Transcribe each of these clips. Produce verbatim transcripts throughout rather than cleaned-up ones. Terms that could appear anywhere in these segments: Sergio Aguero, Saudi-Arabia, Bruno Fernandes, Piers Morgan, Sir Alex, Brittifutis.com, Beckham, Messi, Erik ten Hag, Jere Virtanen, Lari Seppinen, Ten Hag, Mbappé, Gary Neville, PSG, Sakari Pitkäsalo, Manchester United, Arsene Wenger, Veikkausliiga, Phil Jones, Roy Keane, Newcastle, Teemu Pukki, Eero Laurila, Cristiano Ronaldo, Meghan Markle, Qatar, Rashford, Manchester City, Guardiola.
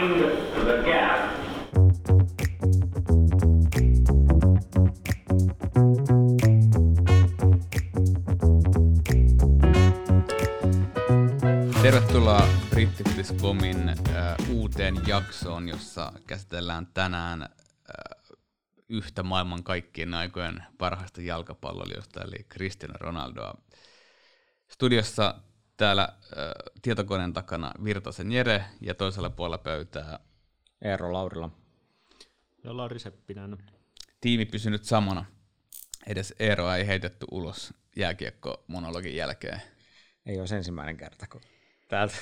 Mind the gap. Tervetuloa Brittifutis piste comin uh, uuteen jaksoon, jossa käsitellään tänään uh, yhtä maailman kaikkien aikojen parhaista jalkapalloilijoista, eli Cristiano Ronaldoa. Studiossa täällä äh, tietokoneen takana Virtasen Jere ja toisella puolella pöytää Eero Laurila. Ja Lari Seppinen. Tiimi pysynyt samana. Edes Eeroa ei heitetty ulos jääkiekko-monologin jälkeen. Ei olisi ensimmäinen kerta, kun täältä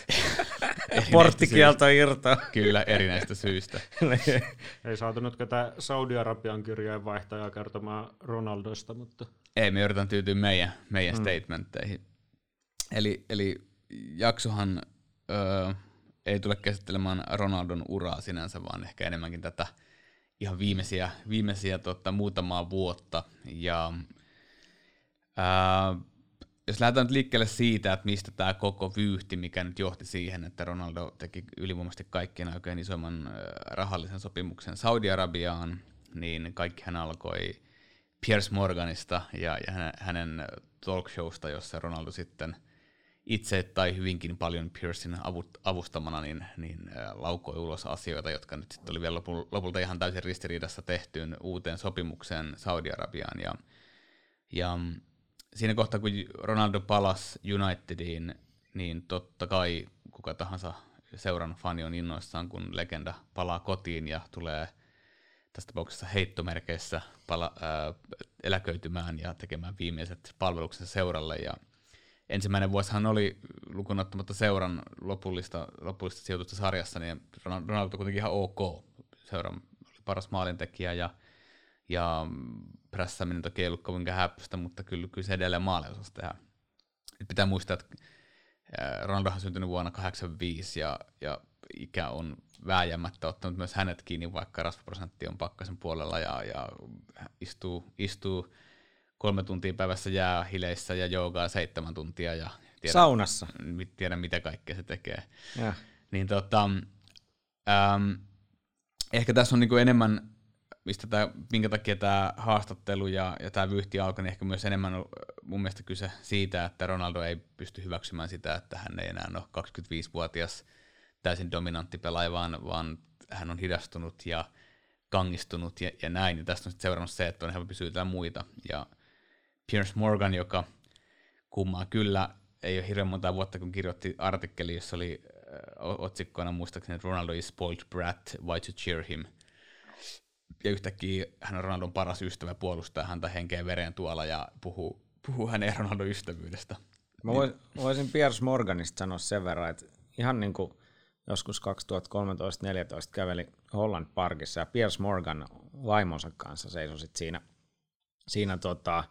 porttikielto irtoaa. Kyllä, erinäistä syistä. Ei saatu nyt ketään Saudi-Arabian kirjeenvaihtajaa kertomaan Ronaldoista, mutta... Ei, me yritän tyytyä meidän, meidän mm. statementteihin. Eli, eli jaksohan öö, ei tule käsittelemään Ronaldon uraa sinänsä, vaan ehkä enemmänkin tätä ihan viimeisiä, viimeisiä tota, muutamaa vuotta. Ja, öö, jos lähdetään nyt liikkeelle siitä, että mistä tämä koko vyyhti, mikä nyt johti siihen, että Ronaldo teki ylivoimaisesti kaikkien aikojen isoimman öö, rahallisen sopimuksen Saudi-Arabiaan, niin kaikkihan alkoi Piers Morganista ja, ja hänen, hänen talkshowsta, jossa Ronaldo sitten itse tai hyvinkin paljon Piersin avustamana niin, niin laukoi ulos asioita, jotka nyt sitten oli vielä lopulta ihan täysin ristiriidassa tehtyyn uuteen sopimukseen Saudi-Arabiaan. Ja, ja siinä kohtaa, kun Ronaldo palasi Unitediin, niin totta kai kuka tahansa seuran fani on innoissaan, kun legenda palaa kotiin ja tulee tässä tapauksessa heittomerkeissä pala, ää, eläköitymään ja tekemään viimeiset palveluksensa seuralle. Ja ensimmäinen vuosihan oli lukuun ottamatta seuran lopullista, lopullista sijoitusta sarjassa, niin Ronaldo oli kuitenkin ihan ok. Seuran oli paras maalintekijä ja, ja prässäminen toki ei ollut kovinkaan häppöistä, mutta kyllä, kyllä se edelleen maali osasi tehdä. Pitää muistaa, että Ronaldohan on syntynyt vuonna tuhatyhdeksänsataakahdeksankymmentäviisi ja, ja ikä on vääjäämättä ottanut myös hänet kiinni, vaikka rasvaprosentti on pakkasen puolella ja, ja istuu, istuu kolme tuntia päivässä jäähileissä ja joogaa seitsemän tuntia. Ja tiedä, saunassa. Tiedän, mitä kaikkea se tekee. Ja. Niin tota, äm, ehkä tässä on niinku enemmän, mistä tää, minkä takia tämä haastattelu ja, ja tämä vyyhti alkoi, niin ehkä myös enemmän mun mielestä kyse siitä, että Ronaldo ei pysty hyväksymään sitä, että hän ei enää ole kaksikymmentäviisivuotias täysin dominantti pelaaja, vaan, vaan hän on hidastunut ja kangistunut ja, ja näin. Ja tästä on sitten seurannut se, että on helpompi syytellä muita. Ja Piers Morgan, joka kummaa kyllä, ei ole hirveän monta vuotta, kun kirjoitti artikkeli, jossa oli äh, otsikkona muistaakseni, että Ronaldo is spoiled brat, why to cheer him. Ja yhtäkkiä hän on Ronaldon paras ystävä, puolustaa häntä henkeä vereen tuolla ja puhuu, puhuu hänen Ronaldon ystävyydestä. Mä voisin Piers Morganista sanoa sen verran, että ihan niin kuin joskus kaksituhattakolmetoista neljätoista käveli Holland Parkissa ja Piers Morgan vaimonsa kanssa seisoi sit siinä, siinä tota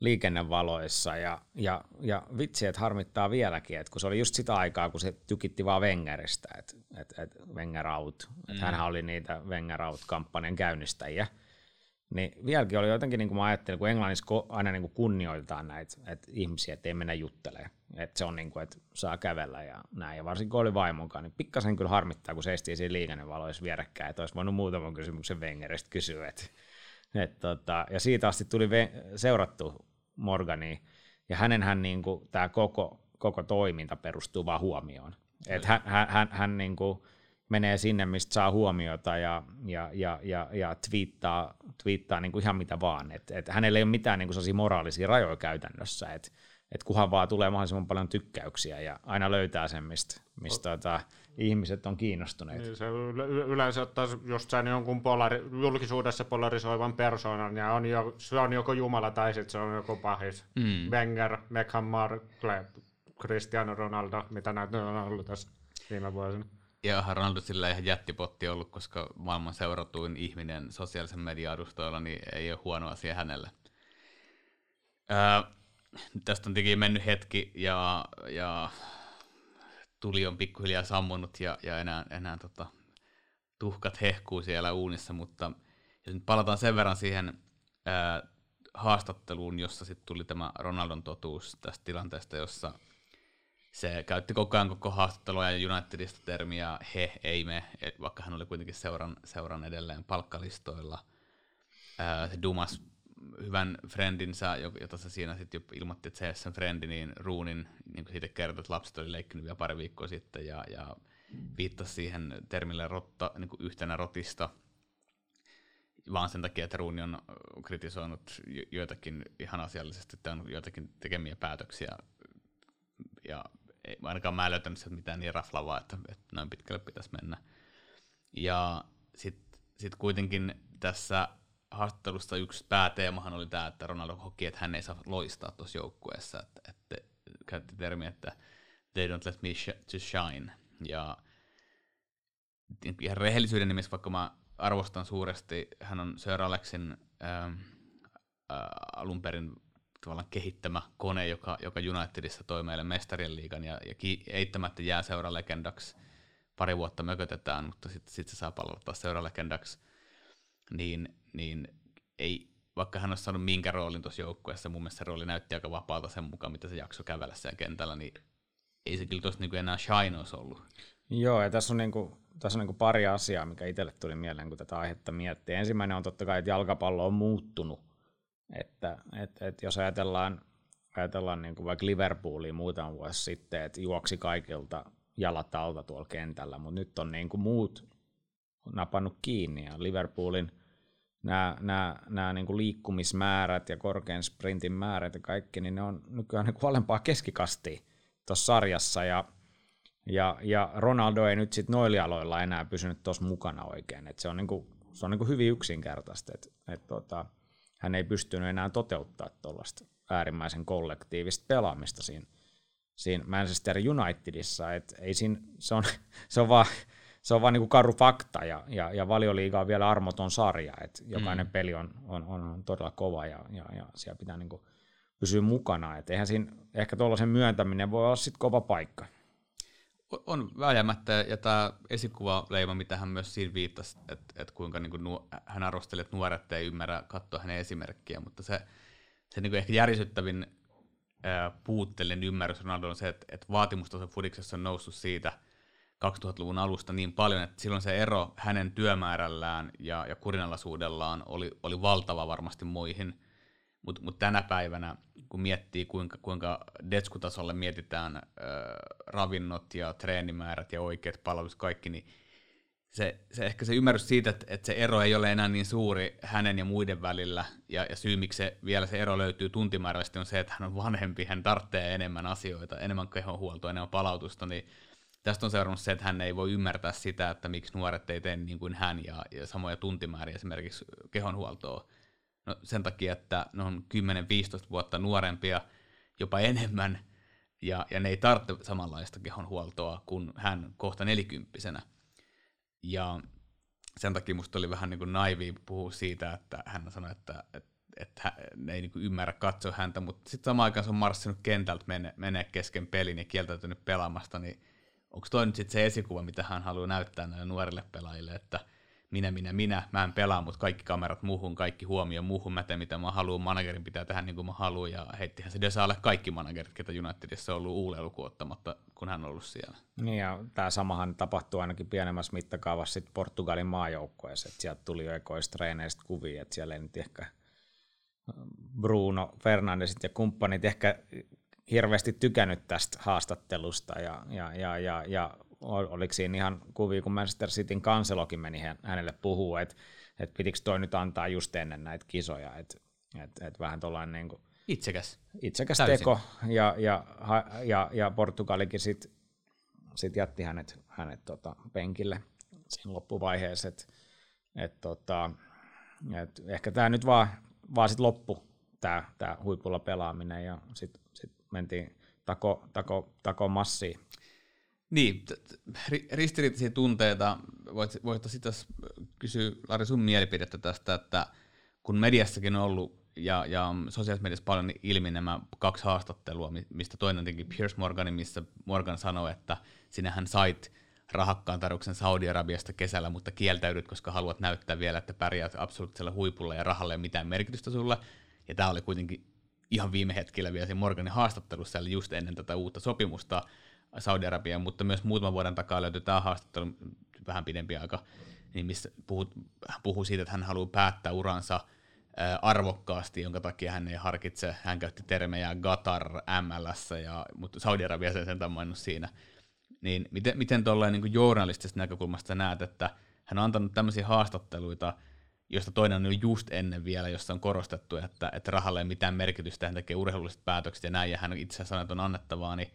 liikennevaloissa. Ja, ja, ja vitsi, että harmittaa vieläkin, että kun se oli just sitä aikaa, kun se tykitti vaan Wengeristä, että et, et Wenger out. Mm. Hänhän oli niitä Wenger out-kampanjan käynnistäjiä. Niin vieläkin oli jotenkin, niin kuin mä ajattelin, kun Englannissa aina niin kuin kunnioitetaan näitä et ihmisiä, ettei mennä juttelemaan. Että se on niin kuin, että saa kävellä ja näin. Ja varsinkin kun oli vaimonkaan, niin pikkasen kyllä harmittaa, kun seistiin siinä liikennevaloissa vierekkäin. Että olisi voinut muutaman kysymyksen Wengeristä kysyä. Et, et tota, ja siitä asti tuli ve- seurattu Morgania. Ja hänenhän niin kuin, tämä koko, koko toiminta perustuu vaan huomioon. Että hän, hän, hän, hän niin kuin menee sinne, mistä saa huomiota ja, ja, ja, ja, ja twiittaa, twiittaa niin kuin ihan mitä vaan. Et, et hänellä ei ole mitään niin kuin sellaisia moraalisia rajoja käytännössä. Et, et kunhan vaan tulee mahdollisimman paljon tykkäyksiä ja aina löytää sen, mistä, mistä o- tota, ihmiset on kiinnostuneet. Niin, se yleensä ottaa just sen jonkun polari- julkisuudessa polarisoivan persoonan, ja on jo, se on joko jumala tai sitten se on joku pahis. Mm. Wenger, Meghan Markle, Cristiano Ronaldo, mitä näitä on ollut tässä viime vuosina. Ja Ronaldo sillä ihan jättipotti ollut, koska maailman seuratuin ihminen sosiaalisen media-adustoilla niin ei ole huono asia hänelle. Öö, tästä on tietenkin mennyt hetki ja, ja tuli on pikkuhiljaa sammunut ja, ja enää, enää tota, tuhkat hehkuu siellä uunissa, mutta jos nyt palataan sen verran siihen öö, haastatteluun, jossa sitten tuli tämä Ronaldon totuus tästä tilanteesta, jossa se käytti koko ajan koko haastattelua ja Unitedista termiä he, ei me, vaikka hän oli kuitenkin seuran, seuran edelleen palkkalistoilla. Ää, se dumas hyvän friendinsä, jota se siinä sitten ilmoitti, että se ei ole sen friendi, niin Roonin, niin kuin siitä kertoi, että lapset oli leikkinyt vielä pari viikkoa sitten ja, ja viittasi siihen termille rotta, niin kuin yhtenä rotista, vaan sen takia, että Rooney on kritisoinut joitakin ihan asiallisesti, että on joitakin tekemiä päätöksiä. Ja ei, ainakaan mä en löytänyt sieltä mitään niin raflavaa, että, että noin pitkälle pitäisi mennä. Ja sitten sit kuitenkin tässä haastattelusta yksi pääteemahan oli tämä, että Ronaldo hoki, että hän ei saa loistaa tuossa joukkueessa. Että, että käytti termiä, että they don't let me sh- to shine. Ja ihan rehellisyyden nimessä, vaikka mä arvostan suuresti, hän on Sir Alexin ähm, äh, alun perin tavallaan kehittämä kone, joka, joka Unitedissa toi meille mestarien liigan ja, ja ki- eittämättä jää seuralegendaksi. Pari vuotta mökötetään, mutta sitten sit se saa pallottaa seuralegendaksi. Niin, niin ei, vaikka hän olisi saanut minkä roolin tuossa joukkueessa, mun mielestä se rooli näytti aika vapaalta sen mukaan, mitä se jakso kävellä siellä kentällä, niin ei se kyllä tuossa niinku enää shine olisi ollut. Joo, ja tässä on, niinku, tässä on niinku pari asiaa, mikä itselle tuli mieleen, kun tätä aihetta miettii. Ensimmäinen on totta kai, että jalkapallo on muuttunut. Että et, et jos ajatellaan, ajatellaan niinku vaikka Liverpoolia muutama vuosi sitten, että juoksi kaikilta jalat alta tuolla kentällä, mutta nyt on niinku muut napannut kiinni ja Liverpoolin nämä, nämä, nämä niinku liikkumismäärät ja korkean sprintin määrät ja kaikki, niin ne on nykyään niinku alempaa keskikastia tuossa sarjassa ja, ja, ja Ronaldo ei nyt sit noilla aloilla enää pysynyt tuossa mukana oikein. Et se on, niinku, se on niinku hyvin yksinkertaista, että et tota, hän ei pystynyt enää toteuttamaan tuollaista äärimmäisen kollektiivista pelaamista siinä, siinä Manchester Unitedissa. Et ei siinä, se, on, se on vaan, se on vaan niinku karu fakta ja, ja, ja Valioliiga on vielä armoton sarja, että jokainen mm. peli on, on, on todella kova ja, ja, ja siellä pitää niinku pysyä mukana. Et eihän siinä, ehkä tuollaisen myöntäminen voi olla sitten kova paikka. On vääjäämättä, ja tämä esikuvaleima, mitä hän myös siinä viittasi, että, että kuinka niin kuin nuo, hän arvosteli, että nuoret ei ymmärrä katsoa hänen esimerkkiä, mutta se, se niin kuin ehkä järisyttävin ää, puutteellinen ymmärrys Ronaldo on se, että, että vaatimustaso fudiksessa on noussut siitä kaksituhattaluvun alusta niin paljon, että silloin se ero hänen työmäärällään ja, ja kurinalaisuudellaan oli, oli valtava varmasti muihin. Mutta mut tänä päivänä, kun miettii, kuinka, kuinka detskutasolle mietitään ö, ravinnot ja treenimäärät ja oikeat palvelut, kaikki, niin se, se ehkä se ymmärrys siitä, että, että se ero ei ole enää niin suuri hänen ja muiden välillä, ja, ja syy, miksi se, vielä se ero löytyy tuntimääräisesti, on se, että hän on vanhempi, hän tarvitsee enemmän asioita, enemmän kehonhuoltoa, enemmän palautusta, niin tästä on seurannut se, että hän ei voi ymmärtää sitä, että miksi nuoret ei tee niin kuin hän, ja, ja samoja tuntimääriä esimerkiksi kehonhuoltoa. No, sen takia, että ne on kymmenen viisitoista vuotta nuorempia, jopa enemmän, ja, ja ne ei tarvitse samanlaista kehonhuoltoa kuin hän kohta nelikymppisenä. Ja sen takia musta oli vähän niin kuin naivia puhua siitä, että hän sanoi, että, että, että ne ei niin kuin ymmärrä katsoa häntä, mutta sitten samaan aikaan se on marssinut kentältä mene, menee kesken pelin ja kieltäytynyt pelaamasta, niin onko toi nyt sitten se esikuva, mitä hän haluaa näyttää näille nuorille pelaajille, että minä, minä, minä, mä en pelaa, mutta kaikki kamerat muuhun, kaikki huomio muuhun, mä teen mitä mä haluan, managerin pitää tehdä niin kuin mä haluan, ja heittihän se Desaalle kaikki managerit, ketä Unitedissa on ollut uuleen lukuun ottamatta, kun hän on ollut siellä. Niin ja tää samahan tapahtuu ainakin pienemmässä mittakaavassa sit Portugalin maajoukkueessa, että sieltä tuli jo ekoistreeneistä kuvia, että siellä ei nyt ehkä Bruno Fernandesit ja kumppanit ehkä hirveästi tykännyt tästä haastattelusta, ja, ja, ja, ja, ja oliko siinä ihan kuvia, kun Manchester Cityn kanselokin meni hänelle puhua, että et pitikö toi nyt antaa just ennen näitä kisoja, että et, et vähän tuollainen niinku itsekäs, itsekäs teko, ja, ja, ja, ja Portugalikin sitten sit jätti hänet, hänet tota penkille siinä loppuvaiheessa, että et tota, et ehkä tämä nyt vaan, vaan sit loppu, tämä huipulla pelaaminen, ja sitten sit mentiin tako, tako, tako massiin. Niin, ristiriitaisia tunteita. Voit, voit sitten kysyä, Lari, sun mielipidettä tästä, että kun mediassakin on ollut ja, ja sosiaalisessa mediassa paljon ilmi nämä kaksi haastattelua, mistä toinen teki Piers Morganin, missä Morgan sanoi, että sinähän sait rahakkaan tarjouksen Saudi-Arabiasta kesällä, mutta kieltäydyt, koska haluat näyttää vielä, että pärjäät absoluuttisella huipulla ja rahalle ei mitään merkitystä sulle. Ja tämä oli kuitenkin ihan viime hetkellä vielä siinä Morganin haastattelussa, eli just ennen tätä uutta sopimusta Saudi-Arabiaan, mutta myös muutaman vuoden takaa löytyi tämä haastattelu, vähän pidempi aika, niin missä puhuu, puhuu siitä, että hän haluaa päättää uransa arvokkaasti, jonka takia hän ei harkitse, hän käytti termejä Qatar, M L S, ja, mutta Saudi-Arabia sen sentään maininnut siinä. Niin miten, miten tuollainen niin journalistisesta näkökulmasta näet, että hän on antanut tämmöisiä haastatteluita, josta toinen on just ennen vielä, jossa on korostettu, että, että rahalla ei mitään merkitystä, hän tekee urheilulliset päätökset ja näin, ja hän itse sanoo, että on annettavaa, niin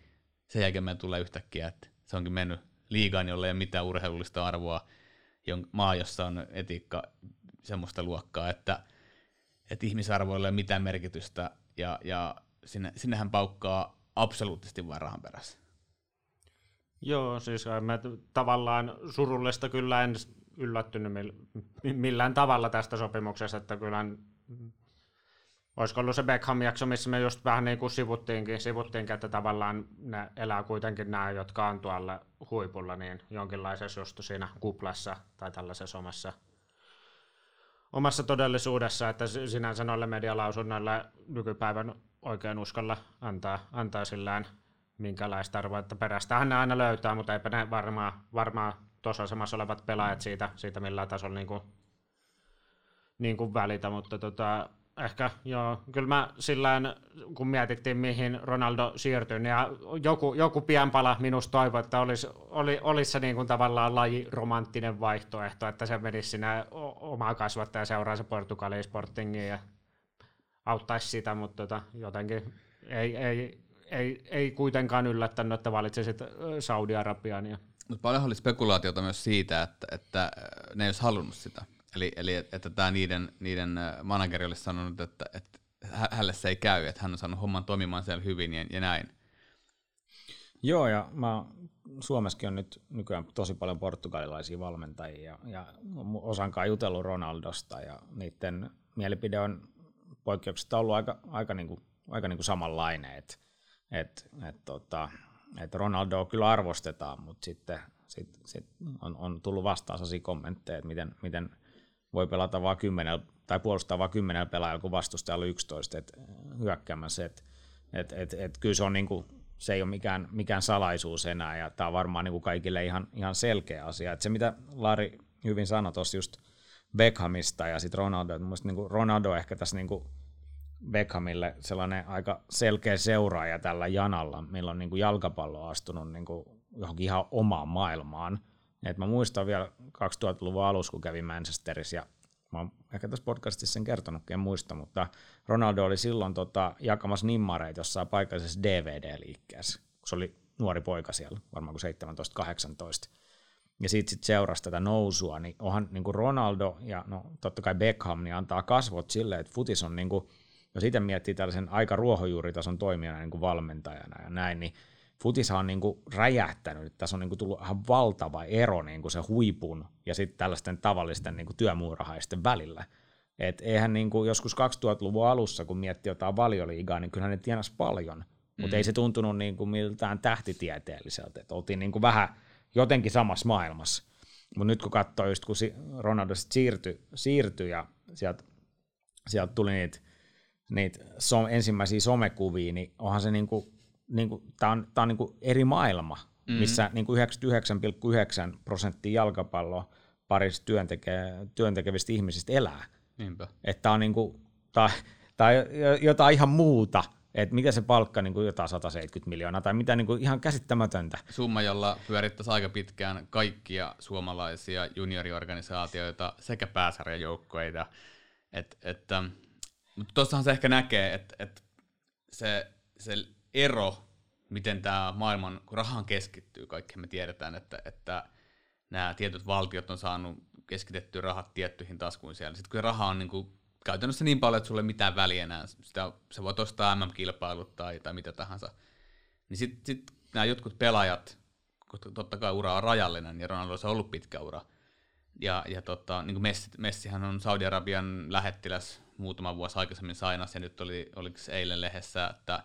sen jälkeen meillä tulee yhtäkkiä, että se onkin mennyt liigaan, jolle ei ole mitään urheilullista arvoa, maa, jossa on etiikka semmoista luokkaa, että, että ihmisarvoilla ei ole mitään merkitystä, ja, ja sinne, sinnehän paukkaa absoluuttisesti vain rahan perässä. Joo, siis mä tavallaan surullista kyllä en yllättynyt millään tavalla tästä sopimuksesta, että kyllä olisiko ollut se Beckham-jakso, missä me just vähän niin kuin sivuttiinkin, sivuttiinkin, että tavallaan ne elää kuitenkin nämä, jotka on tuolla huipulla, niin jonkinlaisessa just siinä kuplassa tai tällaisessa omassa, omassa todellisuudessa, että sinänsä noille medialausunnoille nykypäivän oikein uskalla antaa, antaa sillään minkälaista arvoa, että perästähän ne aina löytää, mutta eipä ne varmaan varmaa tuossa asemassa olevat pelaajat siitä, siitä millään tasolla niin kuin, niin kuin välitä, mutta tota, ehkä joo, kyllä mä sillään, kun mietittiin mihin Ronaldo siirtyi, niin joku, joku pienpala minusta toivoi, että olisi oli, olis se niin kuin tavallaan lajiromanttinen vaihtoehto, että se menisi sinä omaa kasvattaa ja seuraa se Portugalin Sportingiin ja auttaisi sitä, mutta tota, jotenkin ei, ei Ei, ei kuitenkaan yllättänyt, että valitsisit Saudi-Arabian. Ja. Mut paljon oli spekulaatiota myös siitä, että, että ne ei olisi halunnut sitä. Eli, eli että tämä niiden, niiden manageri olisi sanonut, että, että hänelle se ei käy, että hän on saanut homman toimimaan siellä hyvin ja, ja näin. Joo, ja mä, Suomessakin on nyt nykyään tosi paljon portugalilaisia valmentajia, ja, ja osankaan jutellut Ronaldosta, ja niiden mielipide on poikkeuksista ollut aika, aika, niinku, aika niinku samanlainen, että Että et tota, et Ronaldoa kyllä arvostetaan, mutta sitten sit, sit on, on tullut vastaan sellaisia kommentteja, että miten, miten voi pelata vaan kymmenellä, tai puolustaa vaan kymmenellä pelaajalla, kun vastustajalla on yksitoista hyökkäämässä. Et, et, et, et kyllä se, on niinku, se ei ole mikään, mikään salaisuus enää, ja tämä on varmaan niinku kaikille ihan, ihan selkeä asia. Et se, mitä Lari hyvin sanoi tuossa just Beckhamista ja sitten Ronaldo, että mielestäni niinku Ronaldo ehkä tässä niinku Beckhamille sellainen aika selkeä seuraaja tällä janalla, milloin niin kuin jalkapallo on astunut niin kuin johonkin ihan omaan maailmaan. Et mä muistan vielä kaksituhattaluvun alussa, kun kävin Manchesterissa, ja mä oon ehkä tässä podcastissa sen kertonutkin, en muista, mutta Ronaldo oli silloin tota, jakamassa nimmareita jossain paikallisessa D V D-liikkeessä, kun se oli nuori poika siellä, varmaan kuin seitsemäntoista kahdeksantoista. Ja sitten sit seurasi tätä nousua, niin onhan niin kuin Ronaldo ja no, totta kai Beckham niin antaa kasvot silleen, että futis on niin kuin jos itse miettii tällaisen aika ruohonjuuritason toimijana niin kuin valmentajana ja näin, niin futishan on niin kuin räjähtänyt. Tässä on niin kuin tullut ihan valtava ero niin kuin se huipun ja sitten tällaisten tavallisten niin kuin työmuurahaisten välillä. Et eihän niin kuin joskus kaksituhattaluvun alussa, kun miettii jotain Valioliigaa, niin kyllähän ne tienasi paljon, mutta mm. ei se tuntunut niin kuin miltään tähtitieteelliseltä. Et oltiin niin kuin vähän jotenkin samassa maailmassa. Mutta nyt kun katsoo just, kun Ronaldo siirtyi, siirtyi ja sieltä sielt tuli niitä niitä som, ensimmäisiä somekuvia, niin onhan se niinku, niinku, tää on, tää on niinku eri maailma, missä mm-hmm. niinku yhdeksänkymmentäyhdeksän pilkku yhdeksän prosenttia jalkapalloa parissa työntekevistä, työntekevistä ihmisistä elää. Niinpä. Että tää on niinku, tää, tää jotain ihan muuta, että mitä se palkka niinku jotain sata seitsemänkymmentä miljoonaa tai mitä niinku ihan käsittämätöntä. Summa, jolla pyörittäisi aika pitkään kaikkia suomalaisia junioriorganisaatioita sekä pääsarjajoukkoita, että et, mutta tuossahan se ehkä näkee, että, että se, se ero, miten tämä maailman, kun rahan keskittyy, kaikki me tiedetään, että, että nämä tietyt valtiot on saanut keskitettyä rahat tiettyihin taskuun siellä. Sitten kun raha on niin kuin käytännössä niin paljon, että sulle ei mitään väliä enää, sitä, sä voit ostaa M M-kilpailut tai, tai mitä tahansa, niin sitten sit nämä jotkut pelaajat, koska totta kai ura on rajallinen, niin Ronaldo on ollut pitkä ura. Ja, ja tota, niin kuin Messi, Messihän on Saudi-Arabian lähettiläs, muutama vuosi aikaisemmin sainas, ja nyt oli, oliko eilen lehdessä, että,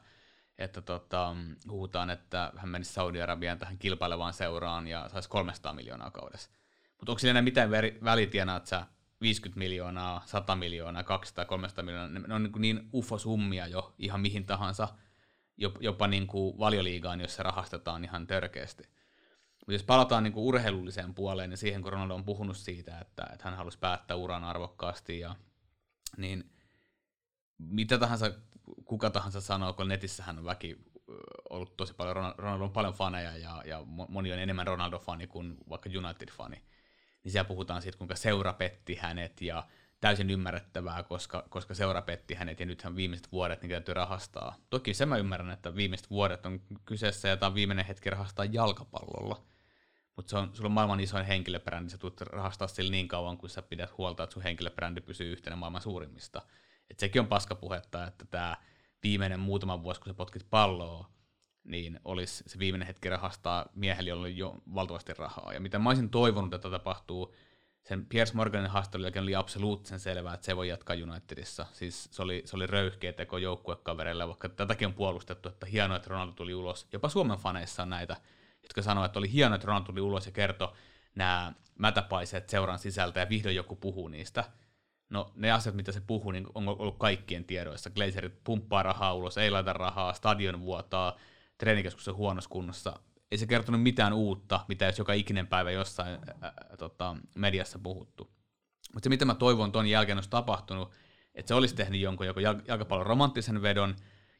että tota, huhutaan, että hän menisi Saudi-Arabiaan tähän kilpailevaan seuraan ja saisi kolmesataa miljoonaa kaudessa. Mutta onko sillä enää mitään väri, välitienaa, että sä viisikymmentä miljoonaa, sata miljoonaa, kaksisataa, kolmesataa miljoonaa, ne on niin, niin ufosummia jo ihan mihin tahansa, jopa niin kuin Valioliigaan, jossa rahastetaan ihan törkeästi. Mutta jos palataan niin kuin urheilulliseen puoleen, niin siihen kun Ronaldo on puhunut siitä, että, että hän halusi päättää uran arvokkaasti, ja, niin mitä tahansa, kuka tahansa sanoo, kun netissähän on väki ollut tosi paljon, Ronaldo on paljon faneja, ja, ja moni on enemmän Ronaldo-fani kuin vaikka United-fani, niin siellä puhutaan siitä, kuinka seura petti hänet, ja täysin ymmärrettävää, koska, koska seura petti hänet, ja nythän viimeiset vuodet niin täytyy rahastaa. Toki sen mä ymmärrän, että viimeiset vuodet on kyseessä, ja tämä on viimeinen hetki rahastaa jalkapallolla, mutta sulla on maailman isoin henkilöbrändi, sä tulet rahastaa sillä niin kauan, kun sä pidät huolta, että sun henkilöbrändi pysyy yhtenä maailman suurimmista. Et sekin on paskapuhetta, että tämä viimeinen muutama vuosi, kun sä potkit palloa, niin olisi se viimeinen hetki rahastaa miehelle, jolla oli jo valtavasti rahaa. Ja mitä mä olisin toivonut, että tapahtuu, sen Piers Morganin haastattelun oli absoluuttisen selvää, että se voi jatkaa Unitedissa. Siis se oli, se oli röyhkeä teko joukkuekavereille, vaikka tätäkin on puolustettu, että hienoa, että Ronaldo tuli ulos. Jopa Suomen faneissa on näitä, jotka sanoo, että oli hienoa, että Ronaldo tuli ulos ja kertoi nämä mätäpaiset seuran sisältä ja vihdoin joku puhuu niistä. No ne asiat, mitä se puhuu, niin on ollut kaikkien tiedoissa. Glazerit pumppaa rahaa ulos, ei laita rahaa, stadion vuotaa, treenikeskus on huonossa kunnossa. Ei se kertonut mitään uutta, mitä jos joka ikinen päivä jossain ää, tota, mediassa puhuttu. Mutta se, mitä mä toivon ton jälkeen olisi tapahtunut, että se olisi tehnyt jonkun joko jalkapallon romanttisen vedon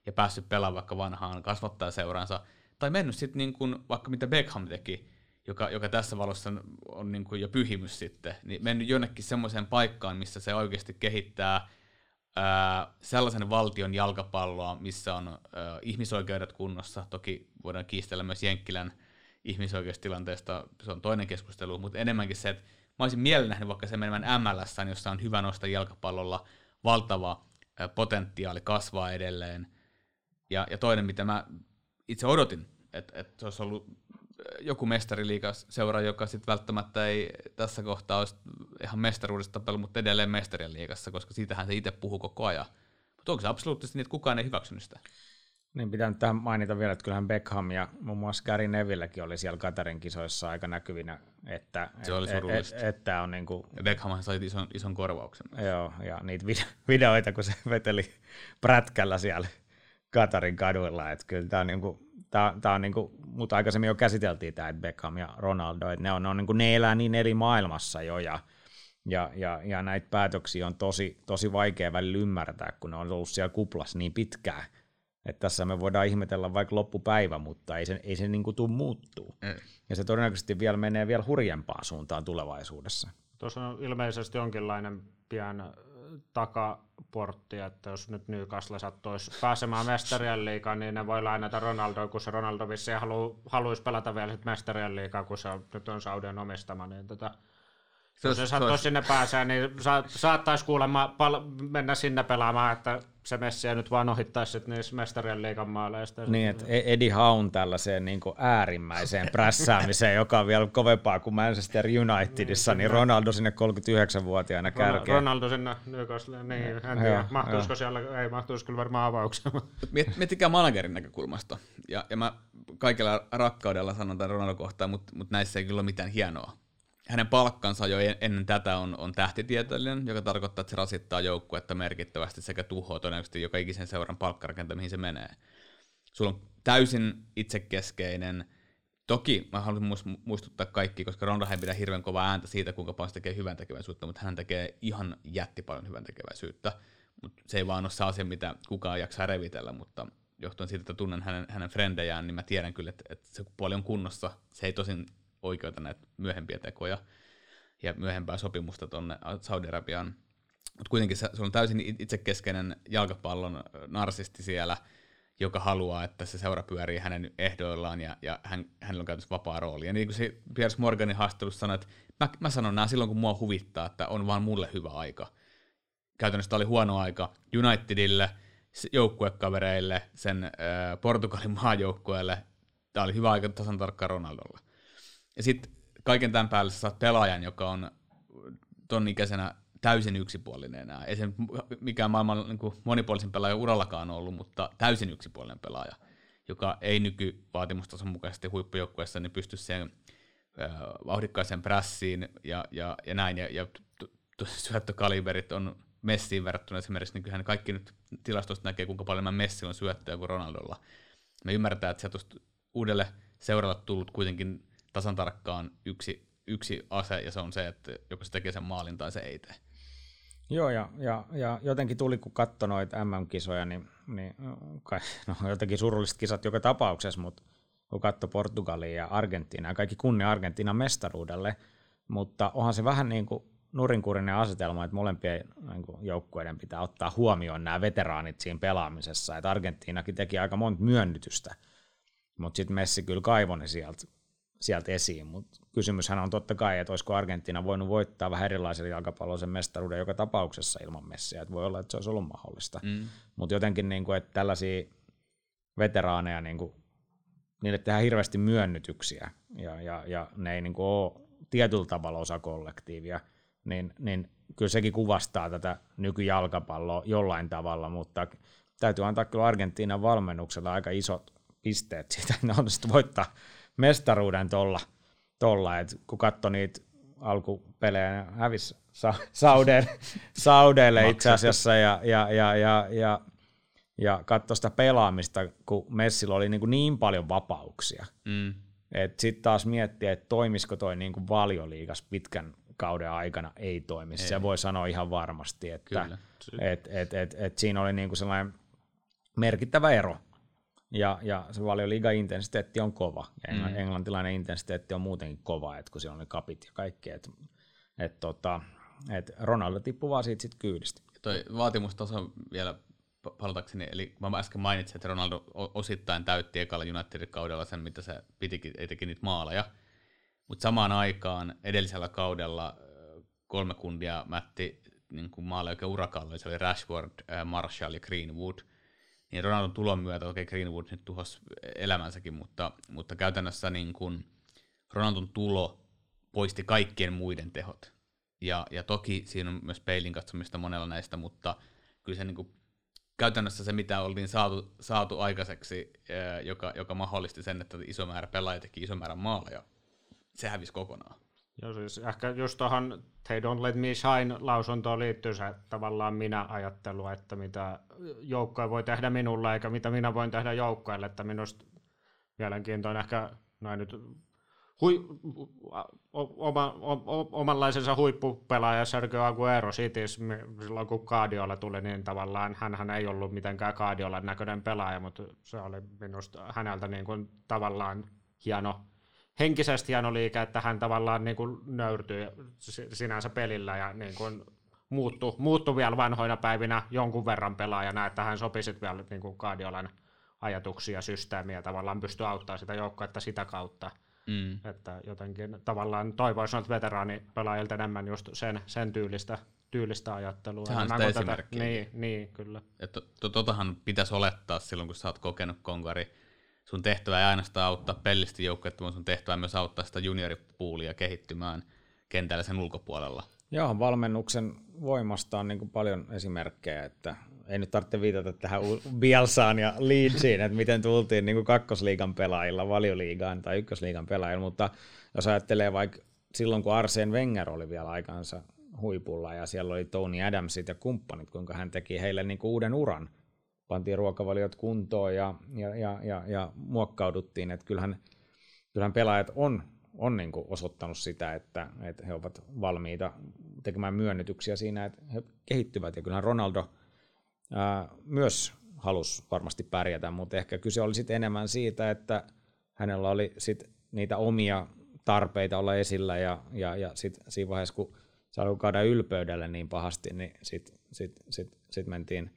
ja päässyt pelaamaan vaikka vanhaan kasvattajaseuraansa, tai mennyt sitten niin kuin vaikka mitä Beckham teki, joka, joka tässä valossa on niin kuin jo pyhimys sitten, niin mennyt jonnekin semmoiseen paikkaan, missä se oikeasti kehittää Ää, sellaisen valtion jalkapalloa, missä on ää, ihmisoikeudet kunnossa. Toki voidaan kiistellä myös Jenkkilän ihmisoikeustilanteesta, se on toinen keskustelu, mutta enemmänkin se, että mä olisin mielen nähnyt vaikka sen menemään M L S:ään, jossa on hyvä nostaa jalkapallolla valtava ää, potentiaali kasvaa edelleen. Ja, ja toinen, mitä mä itse odotin, että, että se olisi ollut joku mestariliigaseura, joka sitten välttämättä ei tässä kohtaa olisi ihan mestaruudesta tapellut, mutta edelleen mestarien liigassa, koska siitähän se itse puhuu koko ajan. Mutta onko se absoluuttisesti niin, että kukaan ei hyväksynyt sitä? Niin pitää nyt tähän mainita vielä, että kyllähän Beckham ja muun muassa Gary Nevillekin oli siellä Qatarin kisoissa aika näkyvinä, että se oli surullista. Et, et, et, on niin kuin Beckhamhan sai ison, ison korvauksen. Joo, ja niitä videoita, kun se veteli prätkällä siellä Qatarin kaduilla, että kyllä tämä on niin kuin Tämä, tämä on niin kuin, mutta aikaisemmin jo käsiteltiin tämä, että Beckham ja Ronaldo, että ne, on, ne, on niin kuin, ne elää niin eri maailmassa jo, ja, ja, ja, ja näitä päätöksiä on tosi, tosi vaikea välillä ymmärtää, kun ne on ollut siellä kuplassa niin pitkään. Että tässä me voidaan ihmetellä vaikka loppupäivä, mutta ei se, ei se niin kuin tule muuttuu. Mm. Ja se todennäköisesti vielä menee vielä hurjempaan suuntaan tulevaisuudessa. Tuossa on ilmeisesti jonkinlainen pian takaportti, että jos nyt Newcastle sattuisi pääsemään mestarien liigaan, niin ne voi lainata Ronaldoa, kun se Ronaldo vissiin halu, haluaisi pelata vielä sitten mestarien liigaan, kun se on, nyt on Saudien omistama, niin tota, se, jos se sattuisi sinne pääsee, niin sa, saattaisi kuulemma pal- mennä sinne pelaamaan, että se Messiä nyt vaan ohittaisi sitten niissä mestarien liigan maaleista. Niin, että Eddie Haun tällaiseen niin kuin äärimmäiseen prässäämiseen, joka on vielä kovempaa kuin Manchester Unitedissa, niin Ronaldo sinne kolmekymmentäyhdeksänvuotiaana kärkeen. Ronaldo sinne Newcastle, niin en tiedä, joo, mahtuisiko joo. Siellä, ei mahtuisi kyllä varmaan avaukseen. Miettikää managerin näkökulmasta, ja, ja mä kaikella rakkaudella sanon tämän Ronaldo kohtaan, mutta mut näissä ei kyllä ole mitään hienoa. Hänen palkkansa jo ennen tätä on, on tähtitieteellinen, joka tarkoittaa, että se rasittaa joukkuetta merkittävästi sekä tuhoa todennäköisesti joka ikisen seuran palkkarakenta, mihin se menee. Sulla on täysin itsekeskeinen. Toki mä haluan muistuttaa kaikki, koska Ronaldo ei pidä hirveän kovaa ääntä siitä, kuinka paljon se tekee hyvän tekeväisyyttä, mutta hän tekee ihan jätti paljon hyvän tekeväisyyttä. Mut se ei vaan ole se asia, mitä kukaan jaksaa revitellä, mutta johtuen siitä, että tunnen hänen, hänen frendejään, niin mä tiedän kyllä, että, että se puoli on kunnossa. Se ei tosin oikeuta näitä myöhempiä tekoja ja myöhempää sopimusta tuonne Saudi-Arabiaan. Mutta kuitenkin se on täysin itsekeskeinen jalkapallon narsisti siellä, joka haluaa, että se seura pyörii hänen ehdoillaan ja, ja hän, hänellä on käytössä vapaa rooli. Ja niin kuin se Piers Morganin haastattelussa sanoi, että mä, mä sanon nämä silloin, kun mua huvittaa, että on vaan mulle hyvä aika. Käytännössä oli huono aika Unitedille, joukkuekavereille, sen äh, Portugalin maajoukkueelle. Tämä oli hyvä aika tasan tarkkaan Ronaldolla. Ja sitten kaiken tämän päälle sä saat pelaajan, joka on ton ikäisenä täysin yksipuolinen enää. Ei se mikään maailman niin kuin monipuolisen pelaajan urallakaan ollut, mutta täysin yksipuolinen pelaaja, joka ei nykyvaatimustason mukaisesti huippujoukkueessa niin pysty siihen vauhdikkaiseen prässiin ja, ja, ja näin. Ja, ja syöttökaliberit on Messiin verrattuna esimerkiksi, niin kyllähän kaikki nyt tilastoista näkee, kuinka paljon mä Messi on syöttöjä kuin Ronaldolla. Me ymmärretään, että sieltä uudelle seuralle tullut kuitenkin tasan tarkkaan yksi, yksi ase, ja se on se, että joko se tekee sen maalin tai se ei tee. Joo, ja, ja, ja jotenkin tuli, kun katsoi noita M M-kisoja, niin, niin kai, no, jotenkin surulliset kisat joka tapauksessa, mutta kun katsoi Portugalia ja Argentiinaa, kaikki kunnia Argentiinan mestaruudelle, mutta onhan se vähän niin kuin nurinkurinen asetelma, että molempien niin kuin joukkueiden pitää ottaa huomioon nämä veteraanit siinä pelaamisessa, että Argentiinakin teki aika monta myönnytystä, mutta sitten Messi kyllä kaivoi ne sieltä sielt esiin, mutta kysymyshän on totta kai, että olisiko Argentiina voinut voittaa vähän erilaisen jalkapalloisen mestaruuden joka tapauksessa ilman Messiä, että voi olla, että se olisi ollut mahdollista, mm. mutta jotenkin niin kuin, että tällaisia veteraaneja, niin kuin, niille tehdään hirveästi myönnytyksiä, ja, ja, ja ne ei niin kuin ole tietyllä tavalla osa kollektiivia, Niin, niin kyllä sekin kuvastaa tätä nykyjalkapalloa jollain tavalla, mutta täytyy antaa kyllä Argentiinan valmennukselle aika isot pisteet siitä, että ne onnistuivat voittaa mestaruuden tuolla, tolla. Kun katsoi niitä alkupelejä, hävisi Saudeille, Saudeille itse asiassa ja, ja, ja, ja, ja, ja katsoi sitä pelaamista, kun Messillä oli niin, kuin niin paljon vapauksia. Mm. Sitten taas miettiä, että toimisiko toi niin kuin Valioliigas pitkän kauden aikana ei toimi. Se voi sanoa ihan varmasti, että et, et, et, et siinä oli niinku sellainen merkittävä ero. Ja, ja se Valioliigan intensiteetti on kova. Mm. Englantilainen intensiteetti on muutenkin kova, et kun siellä oli kapit ja kaikki. Et, et tota, et Ronaldo tippui vaan siitä sit kyydistä. Toi vaatimustaso vielä palatakseni, eli mä äsken mainitsin, että Ronaldo osittain täytti ekalla Unitedin kaudella sen, mitä se pitikin, ei teki niitä maaleja. Mutta samaan aikaan edellisellä kaudella kolme kundia mätti niin maalijoukkojen urakalla, se oli Rashford, Marshall ja Greenwood. Niin Ronaldon tulon myötä, okei okay, Greenwood nyt tuhosi elämänsäkin, mutta, mutta käytännössä niin kun Ronaldon tulo poisti kaikkien muiden tehot. Ja, ja toki siinä on myös peilin katsomista monella näistä, mutta kyllä se niin kun, käytännössä se, mitä oltiin saatu, saatu aikaiseksi, joka, joka mahdollisti sen, että iso määrä pelaajia teki iso määrä maaleja, se hävisi kokonaan. Joo, siis ehkä just tuohon They Don't Let Me Shine-lausuntoon liittyy se tavallaan minä-ajattelu, että mitä joukkue voi tehdä minulle, eikä mitä minä voin tehdä joukkueelle, että minusta mielenkiintoinen ehkä näin nyt hui, oma, o, omanlaisensa huippupelaaja Sergio Aguero Citys, silloin kun Guardiola tuli, niin tavallaan hänhän ei ollut mitenkään Guardiolan näköinen pelaaja, mutta se oli minusta häneltä niin kuin tavallaan hieno henkisesti hieno liike, että hän tavallaan niin kuin nöyrtyi sinänsä pelillä ja niin kuin muuttui, muuttui vielä vanhoina päivinä jonkun verran pelaajana, että hän sopi sitten vielä niin kuin Guardiolan ajatuksia ja systeemiä, tavallaan pystyi auttamaan sitä joukkuetta sitä kautta. Mm. Että jotenkin tavallaan toivoisin, että veteraanipelaajilta enemmän just sen, sen tyylistä, tyylistä ajattelua. Sehän sitä esimerkkiä. Niin, niin, kyllä. Että to, totahan pitäisi olettaa silloin, kun sä oot kokenut konkari. Sun tehtävä ei ainoastaan auttaa pellisti joukkuetta, mutta sun tehtävä myös auttaa sitä junioripuulia kehittymään kentällä sen ulkopuolella. Joo, valmennuksen voimasta on niin kuin paljon esimerkkejä, että ei nyt tarvitse viitata tähän Bielsaan ja Leedsiin, että miten tultiin niin kuin kakkosliigan pelaajilla, Valioliigaan tai ykkösliigan pelaajilla, mutta jos ajattelee vaikka silloin, kun Arsene Wenger oli vielä aikansa huipulla ja siellä oli Tony Adamsit ja kumppanit, kuinka hän teki heille niin kuin uuden uran. Pantiin ruokavaliot kuntoon ja, ja, ja, ja, ja muokkauduttiin, että kyllähän, kyllähän pelaajat on, on niin kuin osoittanut sitä, että, että he ovat valmiita tekemään myönnytyksiä siinä, että he kehittyvät. Ja kyllähän Ronaldo ää, myös halusi varmasti pärjätä, mutta ehkä kyse oli sitten enemmän siitä, että hänellä oli sit niitä omia tarpeita olla esillä ja, ja, ja sitten siinä vaiheessa, kun se alkoi kaada ylpeydelle niin pahasti, niin sitten sit, sit, sit mentiin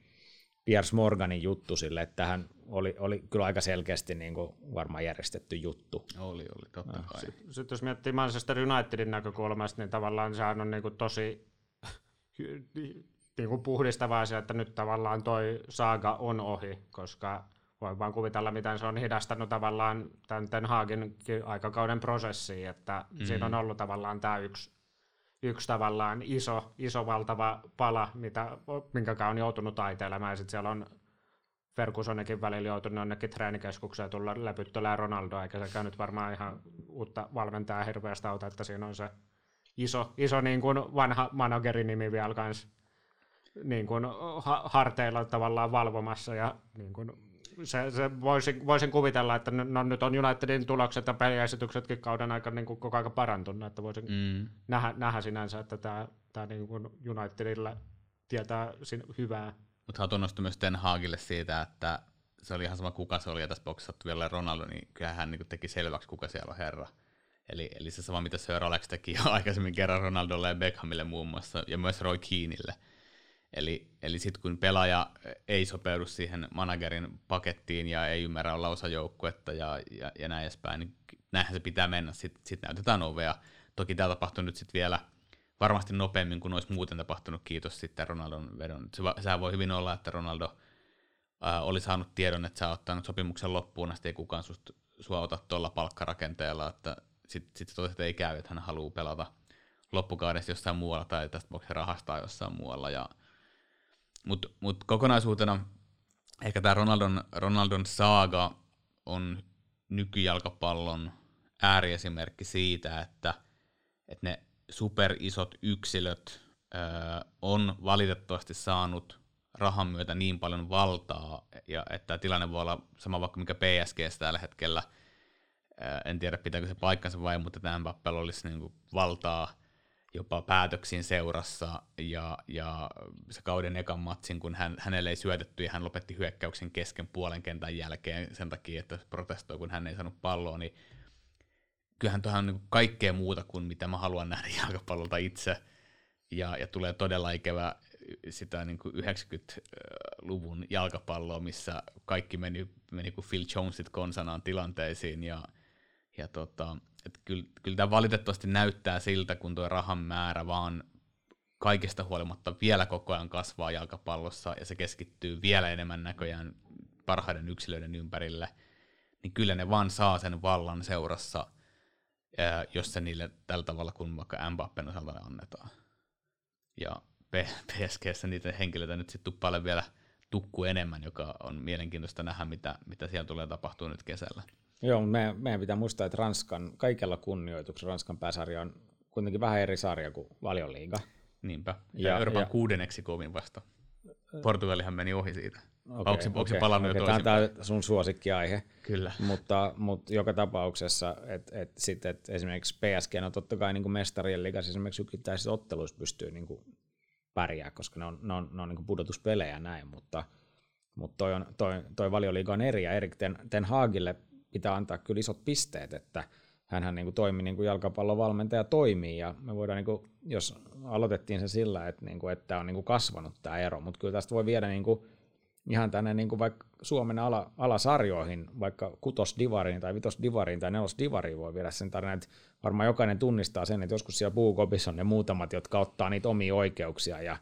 Piers Morganin juttu sille, että hän oli, oli kyllä aika selkeästi niin kuin varmaan järjestetty juttu. Oli, oli, totta kai. Sitten, sitten jos miettii Manchester Unitedin näkökulmasta, niin tavallaan sehän on niin kuin tosi niin kuin puhdistava asia, että nyt tavallaan toi saaga on ohi, koska voi vaan kuvitella, miten se on hidastanut tavallaan tämän Ten Hagin aikakauden prosessiin, että mm-hmm. siinä on ollut tavallaan tämä yksi yksi tavallaan iso, iso valtava pala, mitä, minkäkään on joutunut taiteilemaan, ja sitten siellä on Fergusonekin välillä joutunut jonnekin treenikeskukseen tulla läpyttölään Ronaldoa, eikä sekään nyt varmaan ihan uutta valmentaa hirveästä auta, että siinä on se iso, iso niin kuin vanha managerinimi vielä kanssa niin kuin harteilla tavallaan valvomassa, ja niin kuin se, se voisin, voisin kuvitella, että no, nyt on Unitedin tulokset ja peliesityksetkin kauden aikana niin kuin koko ajan parantunut, että voisin mm. nähdä, nähdä sinänsä, että tämä, tämä niin kuin Unitedilla tietää hyvää. Mutta on tunnustunut myös Ten Hagille siitä, että se oli ihan sama kuka se oli, ja tässä boksissa sattui vielä Ronaldo, niin kyllähän hän niin teki selväksi kuka siellä on herra. Eli, eli se sama mitä Sir Alex teki jo aikaisemmin kerran Ronaldolle ja Beckhamille muun muassa, ja myös Roy Keanelle. Eli, eli sitten kun pelaaja ei sopeudu siihen managerin pakettiin ja ei ymmärrä olla osa joukkuetta ja, ja, ja näin edespäin, niin näinhän se pitää mennä, sitten sit näytetään ovea. Toki tämä tapahtui nyt sitten vielä varmasti nopeammin kuin olisi muuten tapahtunut, kiitos sitten Ronaldon vedon. Sehän voi hyvin olla, että Ronaldo ää, oli saanut tiedon, että sä oot ottanut sopimuksen loppuun, ja sitten ei kukaan susta, sua ota tuolla palkkarakenteella, että sitten sit se tosiaan ei käy, että hän haluaa pelata loppukaudessa jossain muualla tai tästä voiko se rahastaa jossain muualla. Ja Mutta mut kokonaisuutena ehkä tämä Ronaldon, Ronaldon saaga on nykyjalkapallon ääriesimerkki siitä, että, että ne superisot yksilöt ö, on valitettavasti saanut rahan myötä niin paljon valtaa, ja että tilanne voi olla sama vaikka mikä P S G:ssä tällä hetkellä. Ö, en tiedä pitääkö se paikkansa vai, mutta tämä Mbappé olisi niinku valtaa jopa päätöksiin seurassa, ja, ja se kauden ekan matsin, kun hän, hänelle ei syötetty, ja hän lopetti hyökkäyksen kesken puolen kentän jälkeen sen takia, että protestoi, kun hän ei saanut palloa, niin kyllähän tuohan on niin kuin kaikkea muuta kuin mitä mä haluan nähdä jalkapallolta itse, ja, ja tulee todella ikävä sitä niin kuin yhdeksänkymmentäluvun jalkapalloa, missä kaikki meni, meni kuin Phil Jonesit konsanaan tilanteisiin, ja, ja tota... Että kyllä, kyllä tämä valitettavasti näyttää siltä, kun tuo rahan määrä vaan kaikesta huolimatta vielä koko ajan kasvaa jalkapallossa, ja se keskittyy vielä enemmän näköjään parhaiden yksilöiden ympärille, niin kyllä ne vaan saa sen vallan seurassa, jos se niille tällä tavalla kuin vaikka Mbappén osalta ne annetaan. Ja P S G:ssä niitä henkilöitä nyt sitten tuppailee vielä tukku enemmän, joka on mielenkiintoista nähdä, mitä, mitä siellä tulee tapahtua nyt kesällä. Joo, mutta meidän, meidän pitää muistaa, että Ranskan, kaikella kunnioituksella Ranskan pääsarja on kuitenkin vähän eri sarja kuin Valioliiga. Niinpä, ja, ja Euroopan ja kuudenneksi kovin vasta. Portugalihan meni ohi siitä. Okay, onko se okay, palannut okay, jo toisinpäin? Tämä on sun suosikkiaihe. Kyllä. Mutta, mutta joka tapauksessa, että et, et esimerkiksi P S G on no totta kai niin mestarien liigassa esimerkiksi yksittäisissä otteluissa pystyy niin pärjää, koska ne on, ne on, ne on niin pudotuspelejä ja näin, mutta, mutta toi, on, toi, toi Valioliiga on eri, ja Erik ten, ten Hagille pitää antaa kyllä isot pisteet, että hänhän niin kuin toimi niin kuin jalkapallovalmentaja toimii, ja me voidaan, niin kuin, jos aloitettiin se sillä, että, niin kuin, että on niin kuin kasvanut tämä ero, mutta kyllä tästä voi viedä niin kuin ihan tänne niin kuin vaikka Suomen ala, alasarjoihin, vaikka kutosdivariin tai vitosdivariin tai nelosdivariin voi viedä sen tarinan, että varmaan jokainen tunnistaa sen, että joskus siellä puukopissa on ne muutamat, jotka ottaa niitä omia oikeuksia ja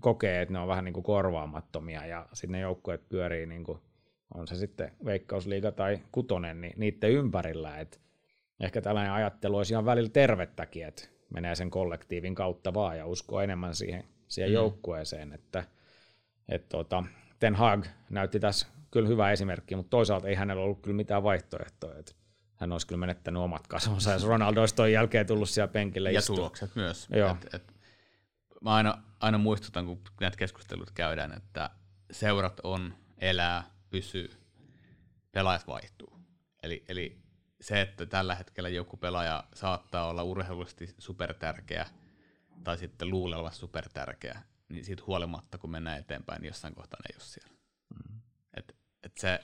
kokee, että ne on vähän niin kuin korvaamattomia, ja sitten ne joukkueet pyörii niin kuin on se sitten Veikkausliiga tai kutonen, niin niiden ympärillä, että ehkä tällainen ajattelu olisi ihan välillä tervettäkin, että menee sen kollektiivin kautta vaan ja uskoo enemmän siihen, siihen mm. joukkueeseen, että et tota, Ten Hag näytti tässä kyllä hyvää esimerkkiä, mutta toisaalta ei hänellä ollut kyllä mitään vaihtoehtoja, että hän olisi kyllä menettänyt omat kasvonsa, jos Ronaldo olisi toi jälkeen tullut siellä penkille ja istua. Ja tulokset myös. Joo. Et, et, mä aina, aina muistutan, kun näitä keskustelut käydään, että seurat on, elää, pysyy, pelaajat vaihtuu. Eli, eli se, että tällä hetkellä joku pelaaja saattaa olla urheilullisesti supertärkeä tai sitten luulella supertärkeä, niin siitä huolimatta, kun mennään eteenpäin, niin jossain kohtaa ne ei ole siellä. Mm-hmm. Et, et se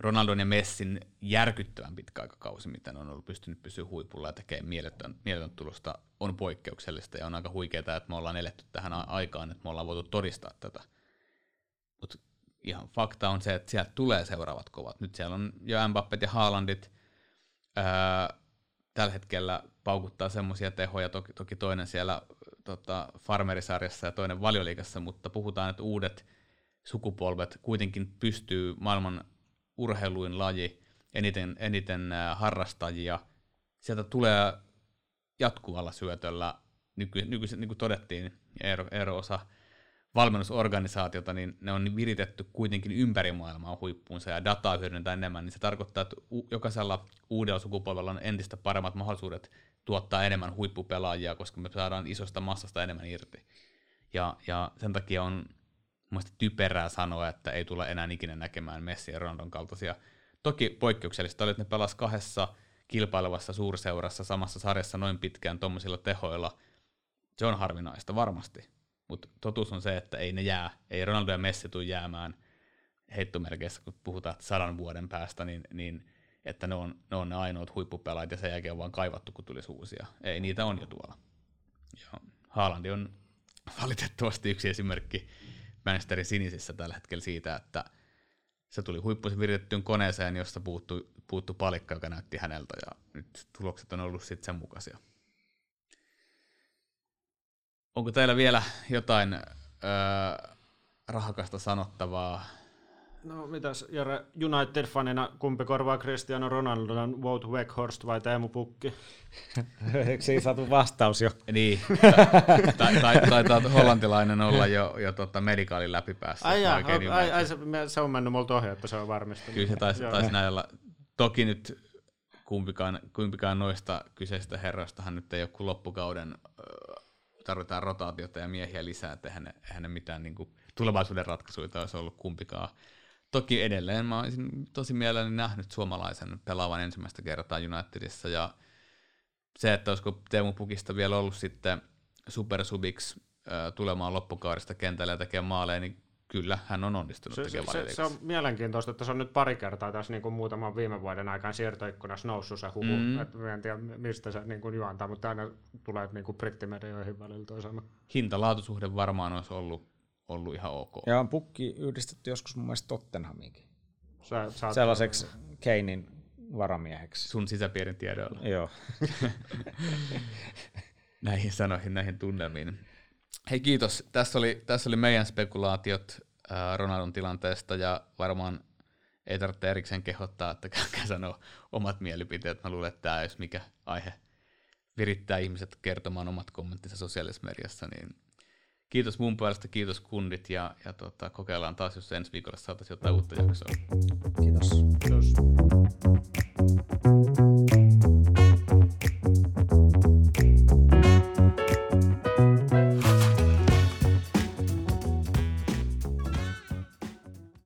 Ronaldon ja Messin järkyttävän pitkä aikakausi, miten on ollut pystynyt pysyä huipulla ja tekemään mieletön, mieletön tulosta, on poikkeuksellista ja on aika huikeaa, että me ollaan eletty tähän aikaan, että me ollaan voitu todistaa tätä. Mut ihan fakta on se, että sieltä tulee seuraavat kovat. Nyt siellä on jo Mbappét ja Haalandit. Öö, tällä hetkellä paukuttaa semmoisia tehoja, toki, toki toinen siellä tota, farmerisarjassa ja toinen Valioliigassa, mutta puhutaan, että uudet sukupolvet kuitenkin pystyy maailman urheiluin laji, eniten, eniten harrastajia. Sieltä tulee jatkuvalla syötöllä, nykyisin nyky, niin kuin todettiin, Eero, Eero osa valmennusorganisaatiota, niin ne on viritetty kuitenkin ympäri maailmaa huippuunsa ja dataa hyödynnetään enemmän, niin se tarkoittaa, että u- jokaisella uudella sukupolvella on entistä paremmat mahdollisuudet tuottaa enemmän huippupelaajia, koska me saadaan isosta massasta enemmän irti. Ja, ja sen takia on muista typerää sanoa, että ei tule enää ikinä näkemään Messi ja Ronaldon kaltaisia. Toki poikkeuksellista oli, että ne pelasivat kahdessa kilpailevassa suurseurassa samassa sarjassa noin pitkään tuommoisilla tehoilla. Se on harvinaista varmasti, mutta totuus on se, että ei ne jää, ei Ronaldo ja Messi tule jäämään heittomerkeissä, kun puhutaan sadan vuoden päästä, niin, niin että ne on, ne on ne ainoat huippupelaajat ja sen jälkeen on vaan kaivattu, kun tulisi uusia. Ei, niitä on jo tuolla. Ja Haaland on valitettavasti yksi esimerkki Manchesterin sinisissä tällä hetkellä siitä, että se tuli huippuisen viritettyyn koneeseen, josta puuttu, puuttu palikka, joka näytti häneltä, ja nyt tulokset on ollut sitten sen mukaisia. Onko teillä vielä jotain öö, rahakasta sanottavaa? No mitäs, Jere, United-fanina kumpi korvaa Cristiano Ronaldon, Wout Weghorst vai Teemu Pukki? Eikö siinä saatu vastaus jo? Niin, taitaa hollantilainen olla jo, jo tota medikaalin läpipäässä. Ai, jaa, ai, ai, ai se, se on mennyt multa ohi, että se on varmistunut. Kyllä se taisi, taisi näin olla. Toki nyt kumpikaan, kumpikaan noista kyseistä herroistahan nyt ei ole kuin loppukauden. Tarvitaan rotaatiota ja miehiä lisää, että eihän ne, eihän ne mitään niin kuin tulevaisuuden ratkaisuja olisi ollut kumpikaan. Toki edelleen mä olisin tosi mielelläni nähnyt suomalaisen pelaavan ensimmäistä kertaa Unitedissa, ja se, että olisiko Teemu Pukista vielä ollut sitten supersubiksi äh, tulemaan loppukaudesta kentälle ja tekemään maaleja, niin kyllä hän on onnistunut se, tekemään se, se on mielenkiintoista, että se on nyt pari kertaa tässä niin kuin muutaman viime vuoden aikaan siirtoikkunassa noussut se huhu, mm-hmm. että en tiedä mistä se niin kuin juontaa, mutta aina tulee niin kuin brittimedioihin välillä toisaalta. Hinta-laatusuhde varmaan olisi ollut ollut ihan ok. Ja on Pukki yhdistetty joskus mun mielestä Tottenhamiinkin. Sä, Sellaiseksi Keinin varamieheksi. Sun sisäpiirin tiedoilla. Joo. näihin sanoihin, näihin tunnelmiin. Hei kiitos. Tässä oli, tässä oli meidän spekulaatiot äh, Ronaldon tilanteesta, ja varmaan ei tarvitse erikseen kehottaa, että käykää sanoa omat mielipiteet. Mä luulen, että tämä jos mikä aihe virittää ihmiset kertomaan omat kommenttinsa sosiaalisessa mediassa, niin kiitos mun puolesta, kiitos kundit, ja, ja tota, kokeillaan taas, jos ensi viikolla saataisiin jotain uutta jaksoa. Kiitos. Kiitos.